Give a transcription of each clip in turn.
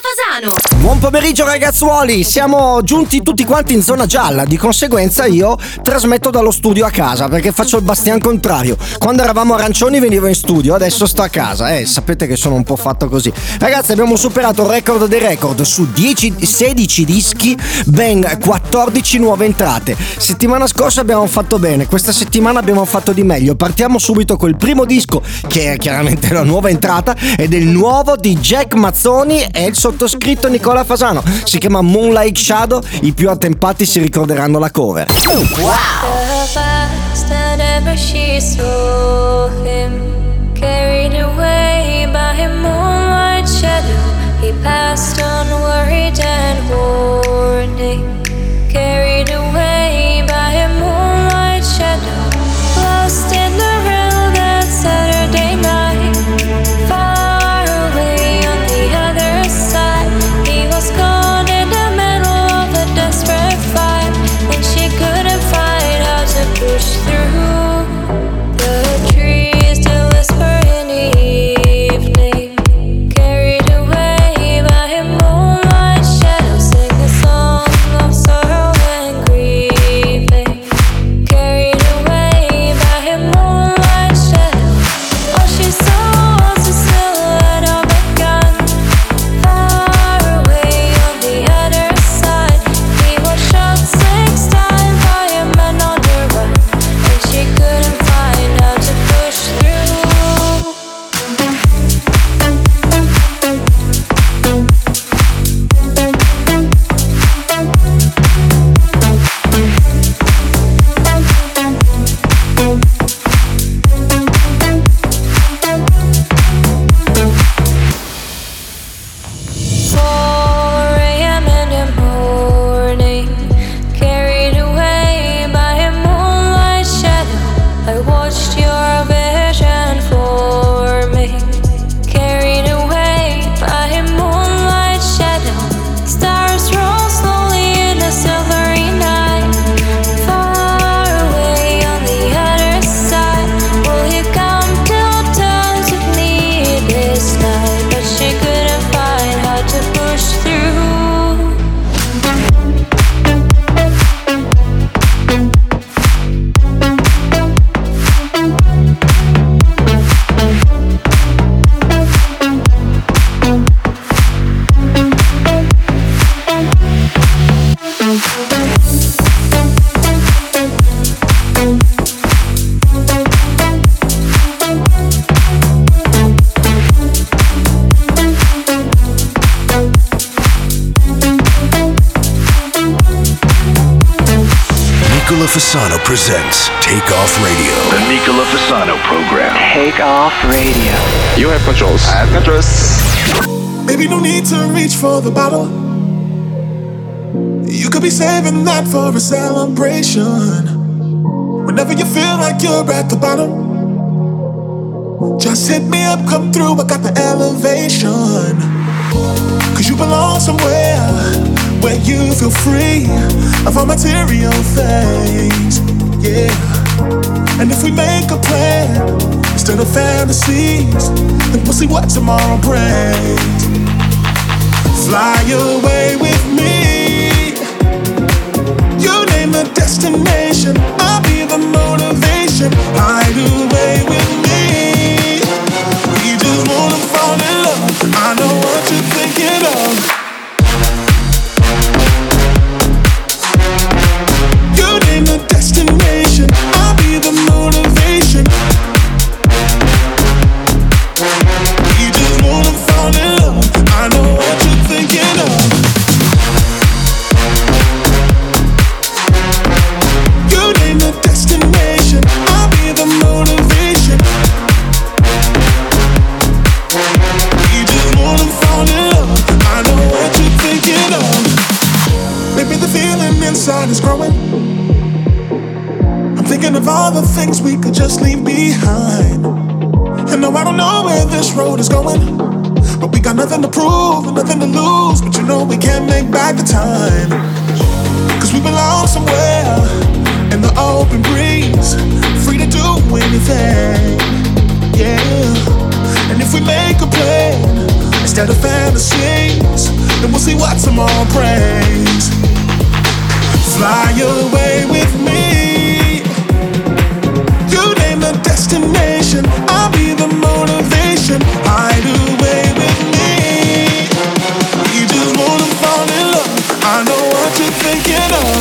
Fasano. Buon pomeriggio ragazzuoli, siamo giunti tutti quanti in zona gialla, di conseguenza io trasmetto dallo studio a casa perché faccio il bastian contrario. Quando eravamo arancioni venivo in studio, adesso sto a casa, sapete che sono un po' fatto così. Ragazzi, abbiamo superato il record dei record su 16 dischi, ben 14 nuove entrate. Settimana scorsa abbiamo fatto bene, questa settimana abbiamo fatto di meglio. Partiamo subito col primo disco che è chiaramente la nuova entrata ed è il nuovo di Jack Mazzoni e il sottoscritto Nicola Fasano. Si chiama Moonlight Shadow, i più attempati si ricorderanno la cover. Fasano presents Take Off Radio. The Nicola Fasano program. Take Off Radio. You have controls. I have controls. Maybe no need to reach for the bottle. You could be saving that for a celebration. Whenever you feel like you're at the bottom, just hit me up, come through, I got the elevation. Cause you belong somewhere where you feel free of all material things, yeah. And if we make a plan instead of fantasies, then we'll see what tomorrow brings. Fly away with me. You name the destination, I'll be the motivation. Hide away with me. We just wanna fall in love. I know what you're thinking of. The things we could just leave behind. And no, I don't know where this road is going, but we got nothing to prove and nothing to lose. But you know we can't make back the time, cause we belong somewhere in the open breeze, free to do anything, yeah. And make a plan instead of fantasies, and we'll see what tomorrow brings. Fly away with me. You name the destination, I'll be the motivation. Hide away with me. You just wanna fall in love. I know what you're thinking of.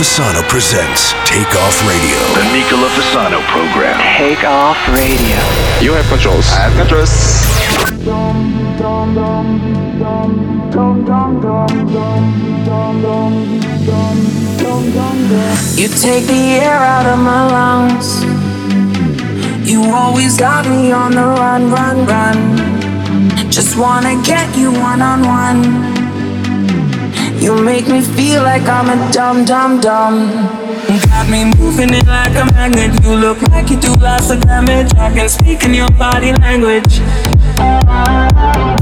Fasano presents Take Off Radio. The Nicola Fasano program. Take Off Radio. You have controls. I have controls. You take the air out of my lungs. You always got me on the run, run, run. Just wanna get you one on one. You make me feel like I'm a dumb, dumb, dumb. Got me moving it like a magnet. You look like you do lots of damage. I can speak in your body language.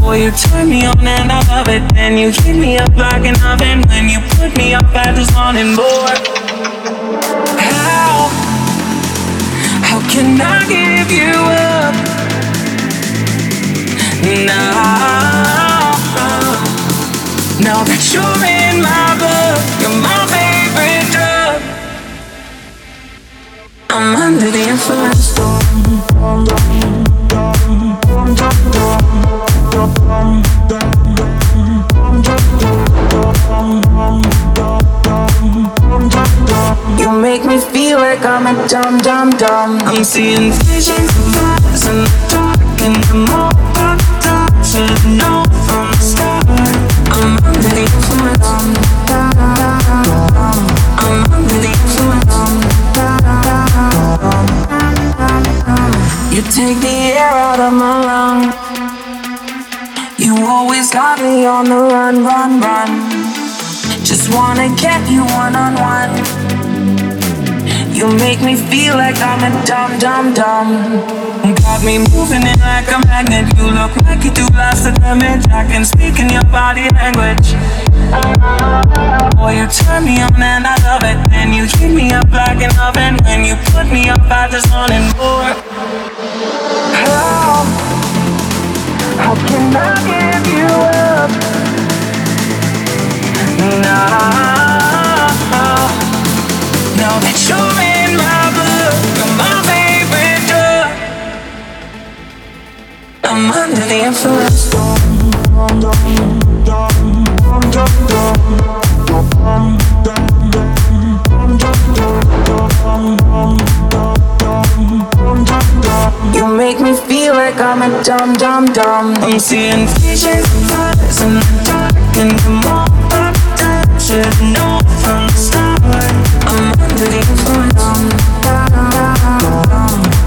Boy, you turn me on and I love it. Then you hit me up like an oven. When you put me up, I just want it more. How can I give you up now? Now that you're in my book, you're my favorite drug. I'm under the influence. You make me feel like I'm a dumb, dumb, dumb. I'm seeing visions of lies in the dark, and I'm all fucked up. Should know from the start. I'm under the influence. I'm under the influence. You take the air out of my lungs. You always got me on the run, run, run. Just wanna get you one on one. You make me feel like I'm a dumb, dumb, dumb. Got me moving it like a magnet. You look like you do lots of damage. I can speak in your body language. Boy, you turn me on and I love it. Then you heat me up like an oven. When you put me up, I just want it more. How can I give you up? Now that you're in my blood, you're my favorite drug. I'm under the influence. You make me feel like I'm a dumb, dumb, dumb. I'm seeing visions of lies in the dark, and I'm all fucked up. Should know from the start. I'm under the influence.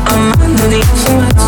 I'm under the influence.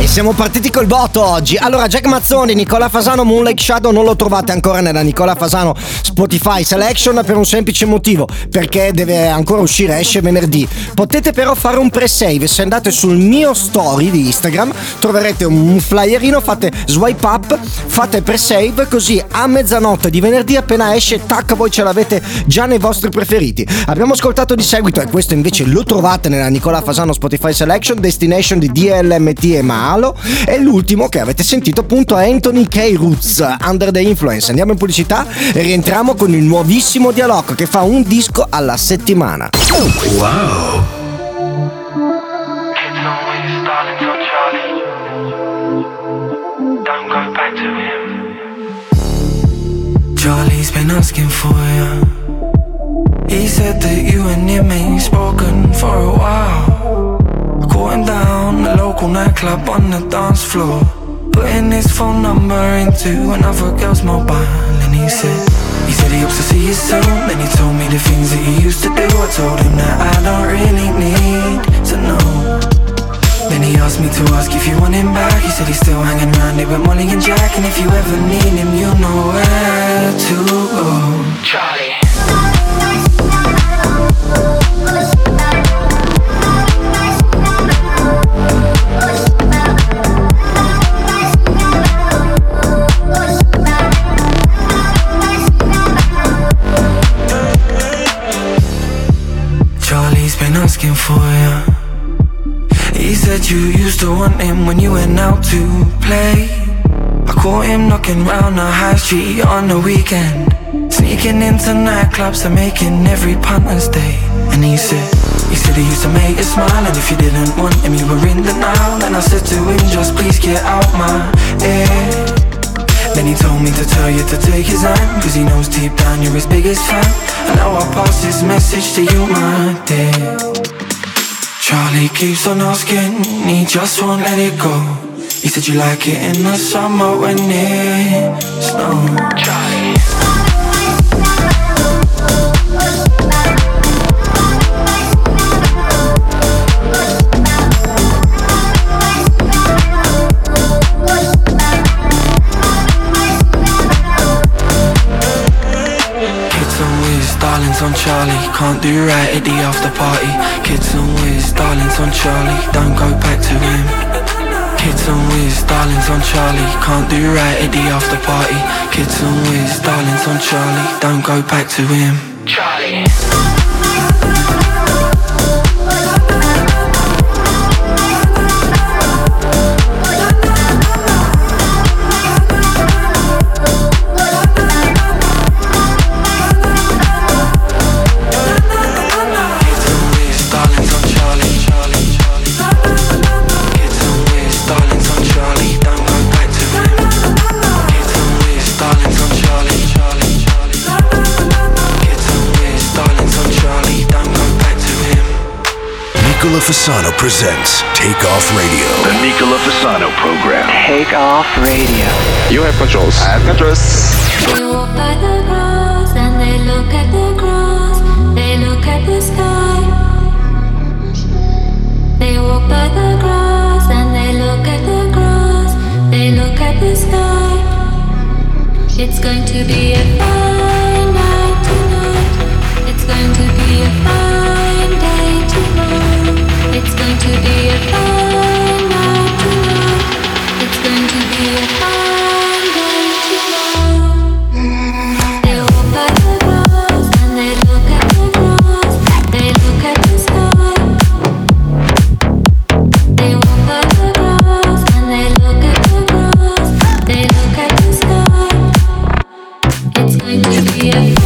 E siamo partiti col botto oggi. Allora, Jack Mazzoni, Nicola Fasano, Moonlight Shadow non lo trovate ancora nella Nicola Fasano Spotify Selection per un semplice motivo, perché deve ancora uscire, esce venerdì. Potete però fare un pre-save. Se andate sul mio story di Instagram troverete un flyerino, fate swipe up, fate pre-save, così a mezzanotte di venerdì appena esce, tac, voi ce l'avete già nei vostri preferiti. Abbiamo ascoltato di seguito, e questo invece lo trovate nella Nicola Fasano Spotify Selection, Destination di DLMT e Malo, e l'ultimo che avete sentito appunto è Anthony K, Roots, Under the Influence. Andiamo in pubblicità e rientriamo con il nuovissimo di Alok, che fa un disco alla settimana. Wow. Charlie's been asking for you. He said that you and him ain't spoken for a while. I caught him down the local nightclub on the dance floor, putting his phone number into another girl's mobile. And he said he hopes to see you soon. Then he told me the things that he used to do. I told him that I don't really need to know. Then he asked me to ask if you want him back. He said he's still hanging around it with Molly and Jack, and if you ever need him, you know where to go. Charlie. Charlie's been asking for you. He said you used to want him when you went out to play. I caught him knocking round the high street on the weekend, sneaking into nightclubs and making every punter's day. And he said he used to make you smile, and if you didn't want him you were in denial. Then I said to him, just please get out my ear. Then he told me to tell you to take his hand, cause he knows deep down you're his biggest fan. And now I pass this message to you, my dear. Charlie keeps on asking, he just won't let it go. He said you like it in the summer when it snows. Charlie. On Charlie, can't do right at the after party. Kids on whiz, darlings on Charlie, don't go back to him. Kids on whiz, darlings on Charlie, can't do right at the after party. Kids on whiz, darlings on Charlie, don't go back to him. Charlie. Nicola Fasano presents Take Off Radio. The Nicola Fasano program. Take Off Radio. You have controls. I have controls. They walk by the cross and they look at the cross. They look at the sky. They walk by the cross and they look at the cross. They look at the sky. It's going to be a fine night tonight. It's going to be a fine day tonight. It's going to be a fun night tonight. It's going to be a fun night tonight. They walk by the cross and they look at the cross. They look at the sky. They walk by the cross and they look at the cross. They look at the sky. It's going to be a fun night.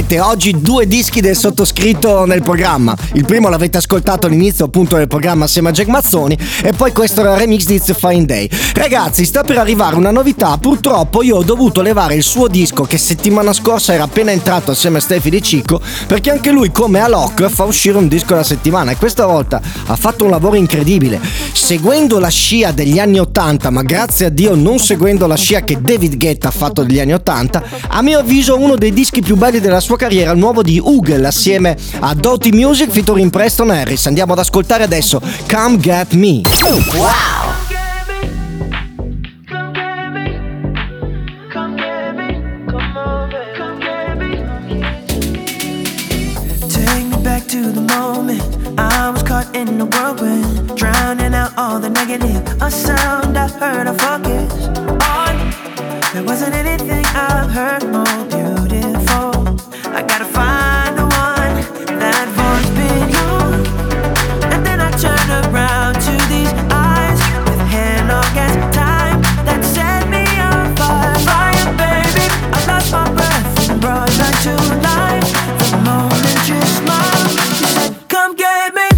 Avete oggi due dischi del sottoscritto nel programma. Il primo l'avete ascoltato all'inizio appunto del programma assieme a Jack Mazzoni, e poi questo era il remix di It's a Fine Day. Ragazzi, sta per arrivare una novità, purtroppo io ho dovuto levare il suo disco che settimana scorsa era appena entrato assieme a Steffi di Cicco, perché anche lui come Alok fa uscire un disco alla settimana e questa volta ha fatto un lavoro incredibile, seguendo la scia degli anni 80, ma grazie a Dio non seguendo la scia che David Guetta ha fatto degli anni 80. A mio avviso uno dei dischi più belli della sua carriera, il nuovo di Ugle assieme a Doty Music featuring Preston Harris. Andiamo ad ascoltare adesso Come Get Me. Wow! In the whirlwind, drowning out all the negative. A sound I heard, I focused on. There wasn't anything I heard more beautiful. I gotta find the one that voice belongs. And then I turn around to these eyes with hand on gas, time that set me on fire. Fire, baby, I lost my breath and brought light to life. The moment you smiled, you said, "Come get me."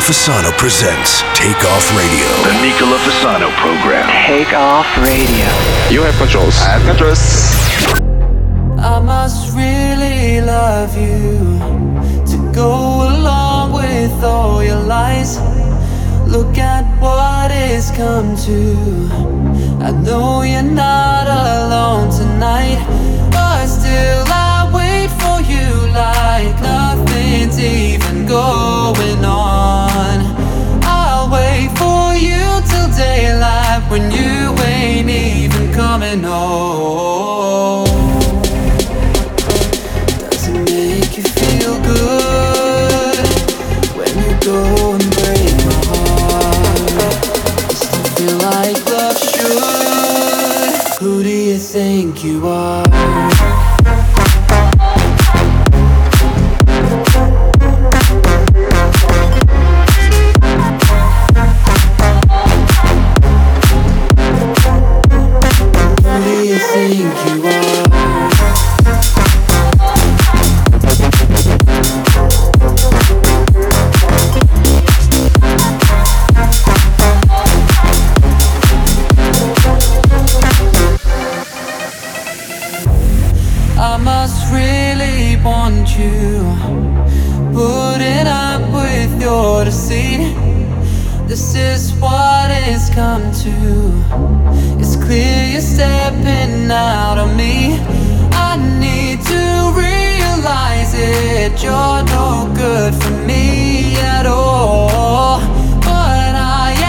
Fasano presents Take Off Radio. The Nicola Fasano program. Take Off Radio. You have controls. I have controls. I must really love you to go along with all your lies. Look at what it's come to. I know you're not alone tonight, but still I wait for you like nothing's even going on. Daylight when you ain't even coming home. Does it make you feel good when you go and break my heart? I still feel like love should. Who do you think you are? You're no good for me at all, but I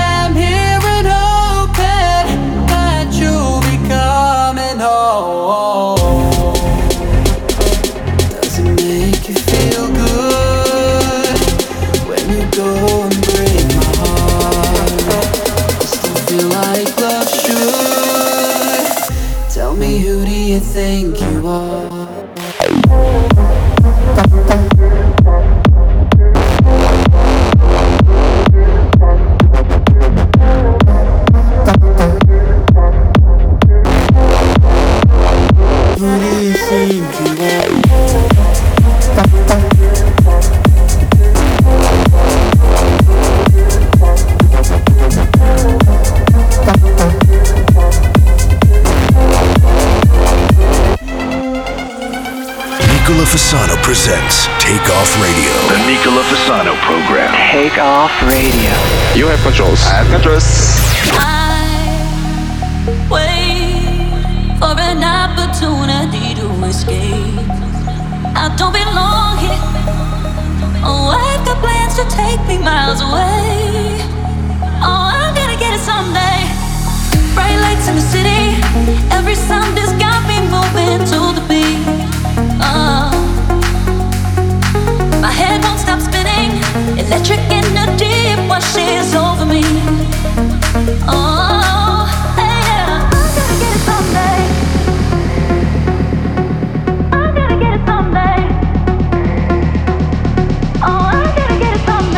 presents Take Off Radio. The Nicola Fasano program. Take Off Radio. You have controls. I have controls. I wait for an opportunity to escape. I don't belong here. Oh, I've got plans to take me miles away. Oh, I'm gonna get it someday. Bright lights in the city. Every sound has got me moving to the beat. My head won't stop spinning. Electric energy washes over me. Oh, yeah, I'm gonna get it someday. I'm gonna get it someday. Oh, I'm gonna get it someday. I'm gonna get it someday.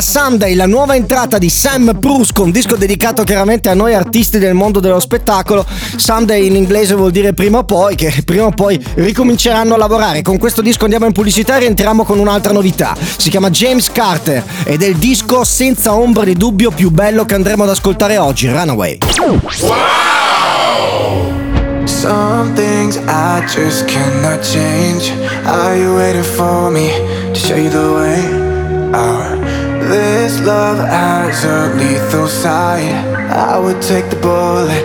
Sunday, la nuova entrata di Sam Brusco, un disco dedicato chiaramente a noi artisti del mondo dello spettacolo. Sunday in inglese vuol dire prima o poi, che prima o poi ricominceranno a lavorare. Con questo disco andiamo in pubblicità e rientriamo con un'altra novità. Si chiama James Carter ed è il disco senza ombra di dubbio più bello che andremo ad ascoltare oggi, Runaway. Wow! Some things I just cannot change. Are you waiting for me to show you the way out? This love has a lethal side. I would take the bullet,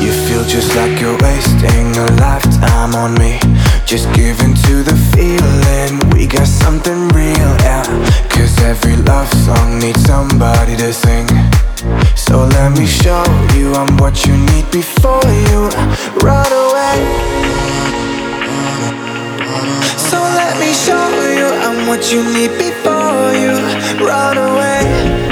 You feel just like you're wasting a lifetime on me. Just give in to the feeling. We got something real, yeah. Cause every love song needs somebody to sing. So let me show you I'm what you need before you run away. So let me show you I'm what you need before you run away.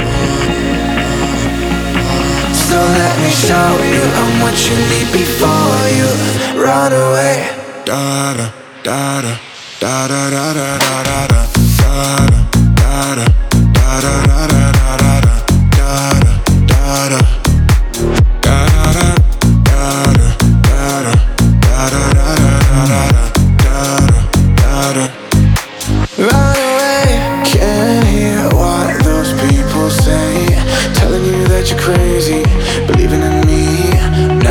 So let me show you I'm what you need before you run away. Da da da da da da da da da da da da da da da. You're crazy, believing in me.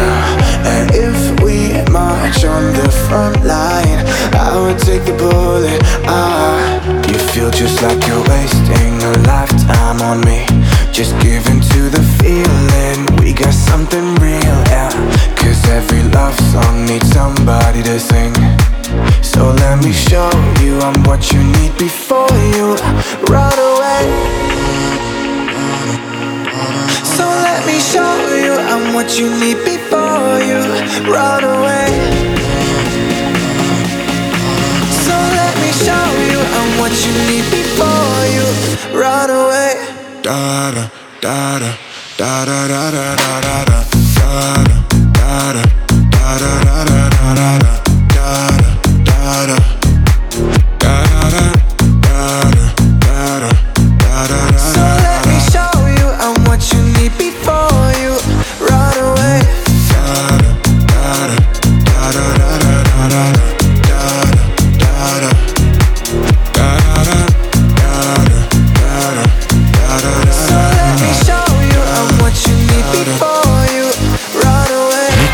just like you're wasting a lifetime on me. Just give in to the feeling, we got something real, yeah. Cause every love song needs somebody to sing. So let me show you I'm what you need before you run away. So let me show you I'm what you need before you run away. So let me show you I'm what you need before you run away. Da da da da da da da da da da da da da da da da da.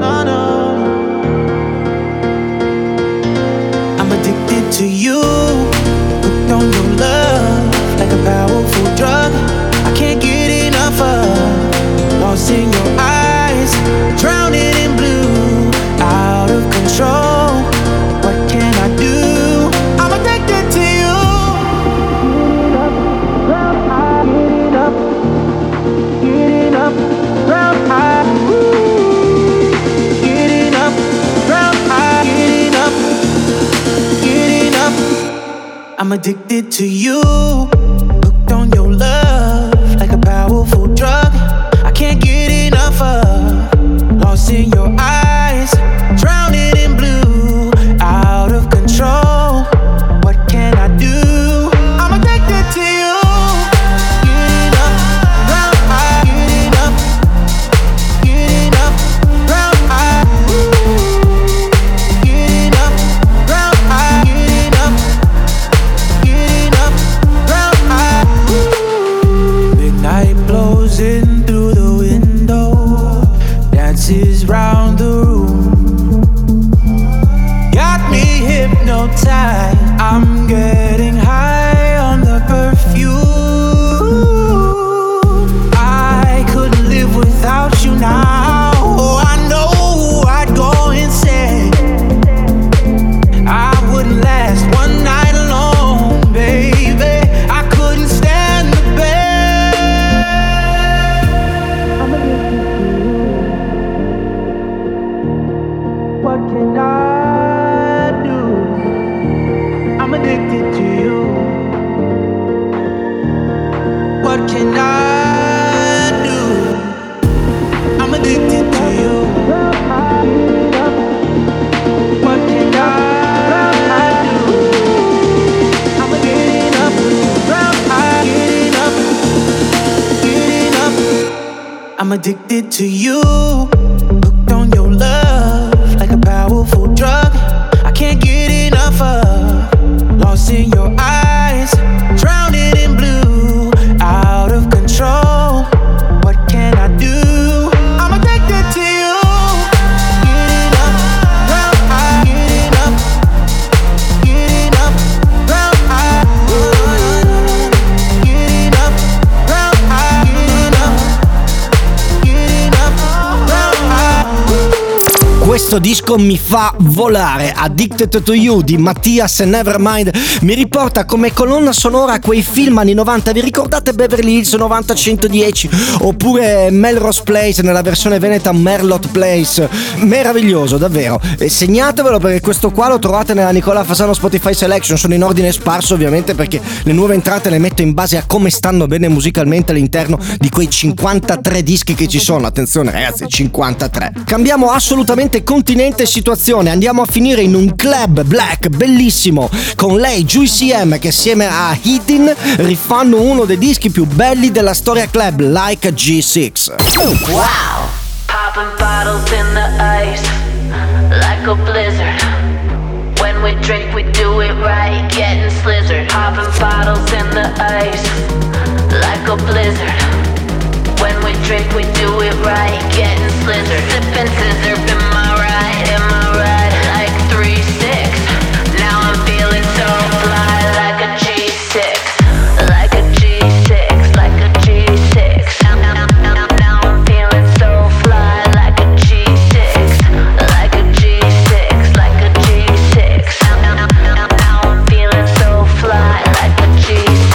No, no. I'm addicted to you. Hooked on your love like a powerful drug. I can't get enough of. Lost in your eyes, drowning in blue, out of control. I'm addicted to you. Hooked on your love like a powerful drug. I can't get enough of. Lost in your eyes, drowning in blue, out of control. What can I do? I'm addicted to you. Get enough, round high. Get enough, round high. Get enough, round high. Get enough. In through the window, dances round the room, got me hypnotized. I'm getting high on the perfume. I couldn't live without you now. Oh, I know I'd go insane. I wouldn't last one night alone, baby. I couldn't stand the pain. What can I do? I'm addicted to you. What can I do? I'm addicted up, getting up, getting up. I'm addicted to you. Hooked on your love like a powerful drug. I can't get enough of. Lost in your eyes, drowning in blue. Out of control, what can I do? I'm addicted to you. Getting up, round high. Getting up, round high. Getting up, round high. Getting up, round high. Questo disco mi fa volare. Addicted to You di Mattias Nevermind mi riporta come colonna sonora a quei film anni 90. Vi ricordate Beverly Hills 90110 oppure Melrose Place, nella versione veneta Merlot Place? Meraviglioso davvero, e segnatevelo perché questo qua lo trovate nella Nicola Fasano Spotify Selection. Sono in ordine sparso ovviamente perché le nuove entrate le metto in base a come stanno bene musicalmente all'interno di quei 53 dischi che ci sono. Attenzione ragazzi, 53. Cambiamo assolutamente continente e situazione, andiamo a finire in un club black bellissimo con lei, Juicy M, che assieme a Hidden rifanno uno dei dischi più belli della storia club, Like G6. Wow! Popping bottles in the ice, like a blizzard. When we drink we do it right, getting slizzard. Popping bottles in the ice, like a blizzard. When we drink, we do it right. Getting slither, sipping scissor, am I right, am I right? Like 3-6, now I'm feeling so fly. Like a G6, like a G6, like a G6. Now I'm feeling so fly. Like a G6, like a G6, like a G6. Now I'm feeling so fly. Like a G6.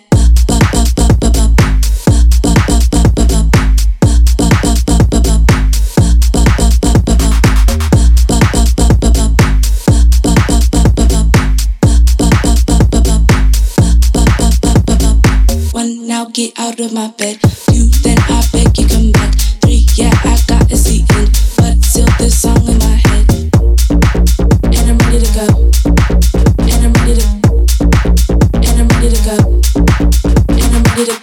Get out of my bed. You, then I beg you come back. 3, yeah, I got it's the end. But still this song in my head. And I'm ready to go. And I'm ready to. And I'm ready to go. And I'm ready to.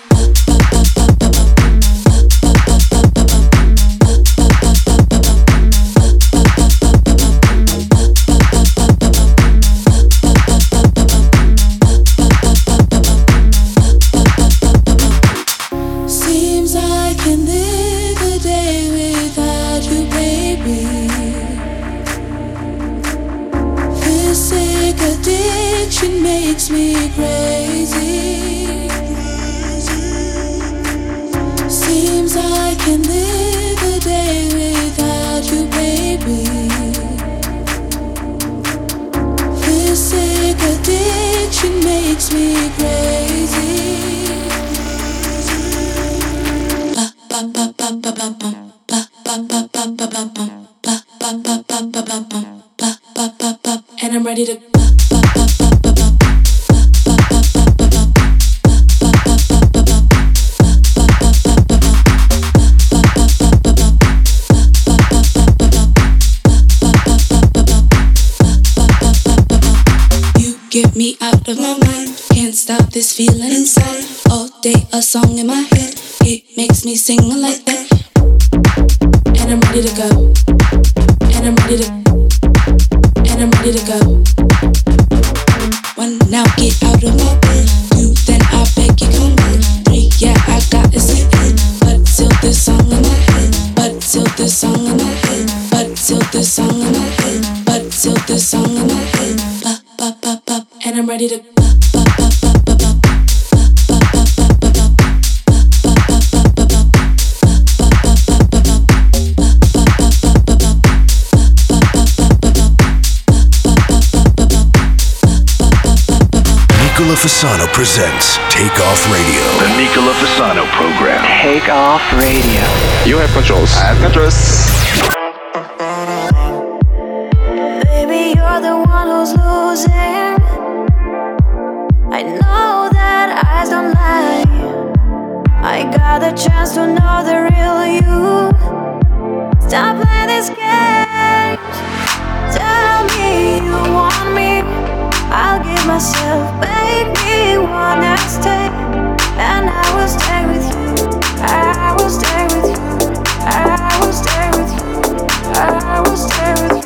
Feeling inside, all day a song in my head, it makes me sing like that, and I'm ready to go, and I'm ready to, and I'm ready to go, one now get out of my bed, you then I beg you come in, 3, yeah I got it second, but still this song in my head, but still this song in my head, but still this song in my head, but still this song in my head, pop, pop, pop, pop, and I'm ready to. Fasano presents Take Off Radio. The Nicola Fasano program. Take Off Radio. You have controls. I have controls. Baby, you're the one who's losing. I know that eyes don't lie. I got the chance to know the real you. Stop playing this game. Tell me you want me. I'll give myself, baby, one next day. And I will stay with you. I will stay with you. I will stay with you. I will stay with you.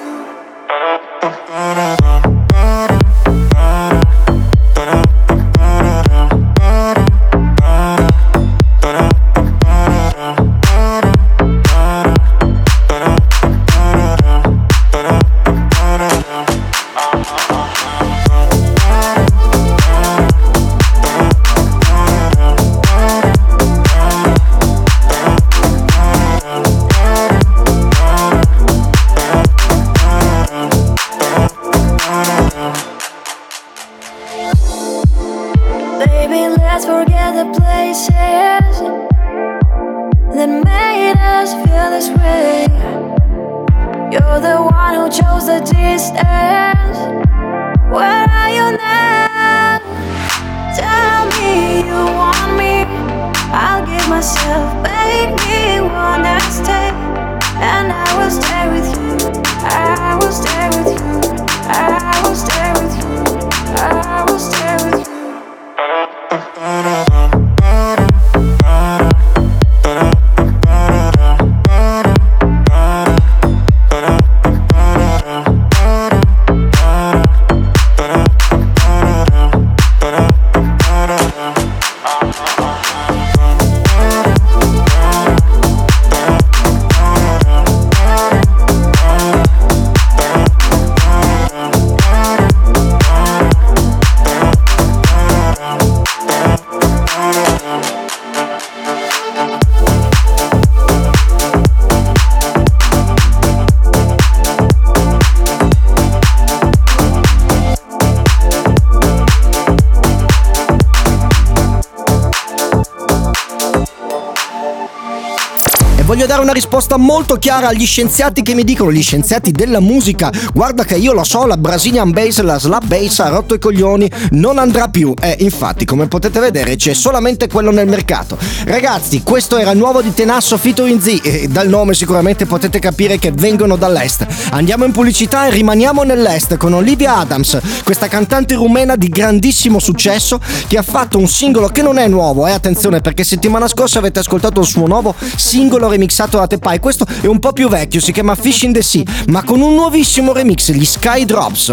Voglio dare una risposta molto chiara agli scienziati che mi dicono, gli scienziati della musica, guarda che io lo so, la Brazilian Bass, la Slap Bass ha rotto i coglioni, non andrà più. Infatti, come potete vedere, c'è solamente quello nel mercato. Ragazzi, questo era nuovo di Tenashow Fitoussi e dal nome sicuramente potete capire che vengono dall'est. Andiamo in pubblicità e rimaniamo nell'est con Olivia Adams, questa cantante rumena di grandissimo successo che ha fatto un singolo che non è nuovo, attenzione, perché settimana scorsa avete ascoltato il suo nuovo singolo remixato da The Pike. Questo è un po' più vecchio, si chiama Fish in the Sea, ma con un nuovissimo remix, gli Sky Drops.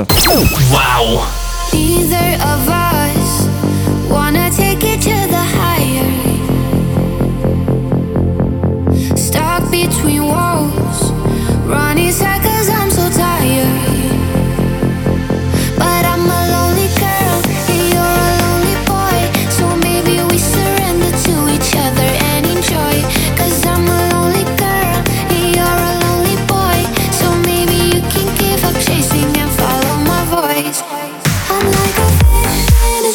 Wow! Neither of us wanna take it to the higher. Stuck between walls, running sad 'cause I'm so tired. But I'm a lonely girl and you're a lonely boy, so maybe we surrender to each other and enjoy. 'Cause I'm a lonely girl and you're a lonely boy, so maybe you can give up chasing and follow my voice. I'm like a fish in a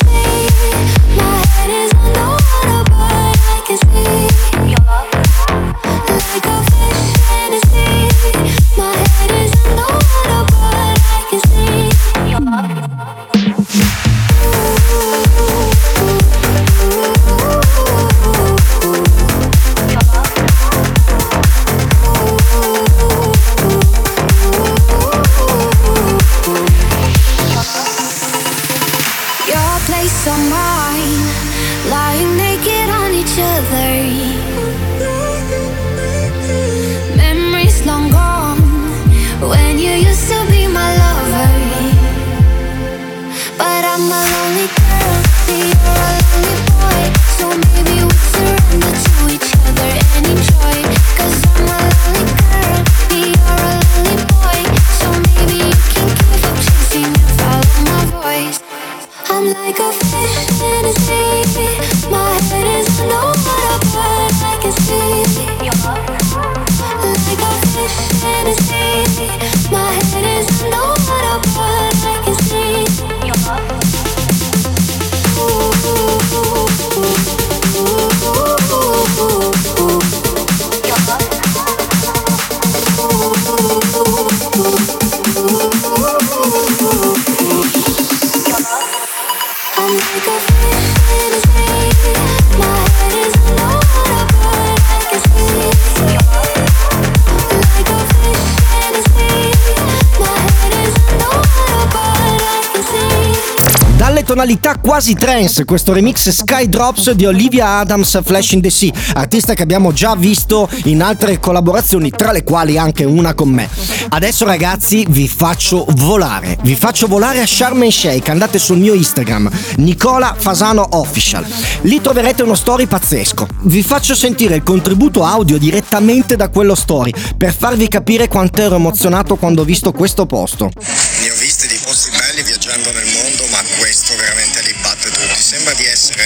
tonalità quasi trance questo remix Sky Drops di Olivia Adams, Flash in the Sea, artista che abbiamo già visto in altre collaborazioni, tra le quali anche una con me. Adesso ragazzi vi faccio volare a Sharm El Sheikh. Andate sul mio Instagram Nicola Fasano Official, lì troverete uno story pazzesco. Vi faccio sentire il contributo audio direttamente da quello story per farvi capire quanto ero emozionato quando ho visto questo posto. Ne ho visti di posti belli viaggiando nel mondo, ma questo veramente li batte tutti. Sembra di essere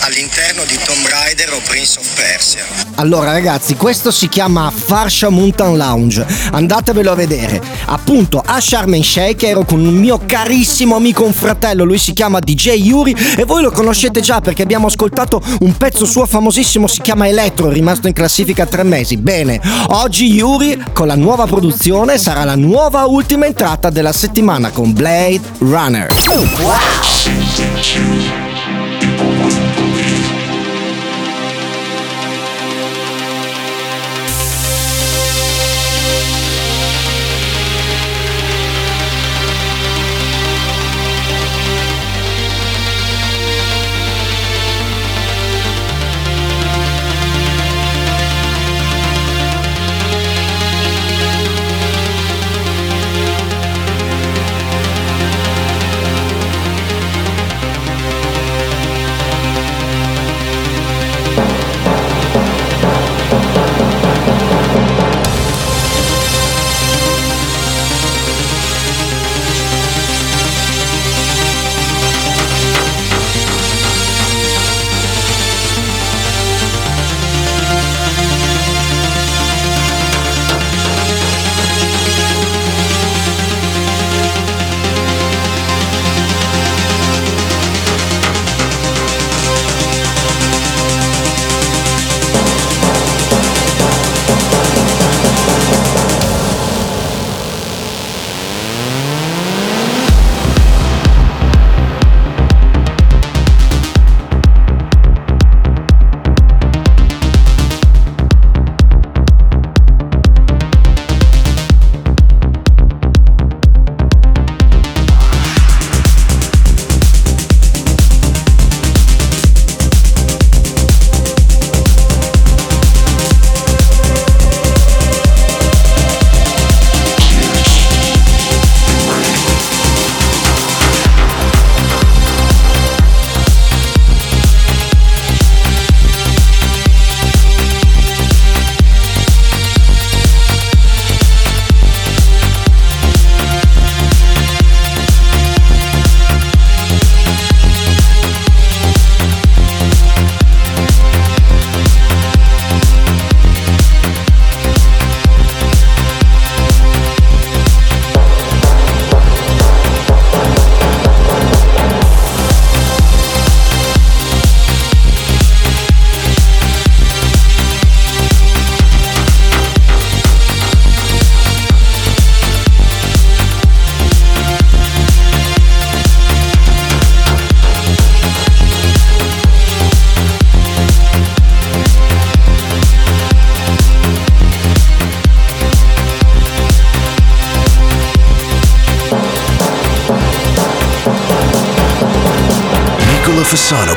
all'interno di Tomb Raider o Prince of Persia. Allora ragazzi, questo si chiama Farsha Mountain Lounge, andatevelo a vedere. Appunto a Sharm El Sheikh ero con un mio carissimo amico, un fratello, lui si chiama DJ Yuri e voi lo conoscete già perché abbiamo ascoltato un pezzo suo famosissimo, si chiama Electro, rimasto in classifica 3 mesi. Bene, oggi Yuri con la nuova produzione sarà la nuova ultima entrata della settimana con Blade Runner. Wow! Fasano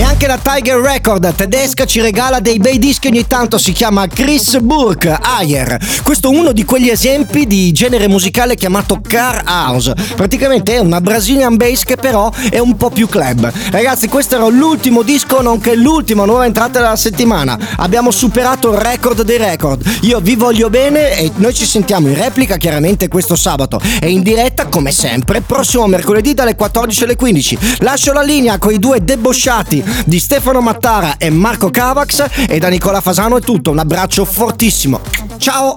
E anche la Tiger Record tedesca ci regala dei bei dischi ogni tanto, si chiama Chris Burke Ayer. Questo è uno di quegli esempi di genere musicale chiamato car house, praticamente è una Brazilian bass che però è un po' più club. Ragazzi, questo era l'ultimo disco, nonché l'ultima nuova entrata della settimana. Abbiamo superato il record dei record. Io vi voglio bene e noi ci sentiamo in replica chiaramente questo sabato e in diretta come sempre prossimo mercoledì dalle 14 alle 15. Lascio la linea con i due debosciati di Stefano Matteo Tara e Marco Cavax, e da Nicola Fasano è tutto, un abbraccio fortissimo. Ciao!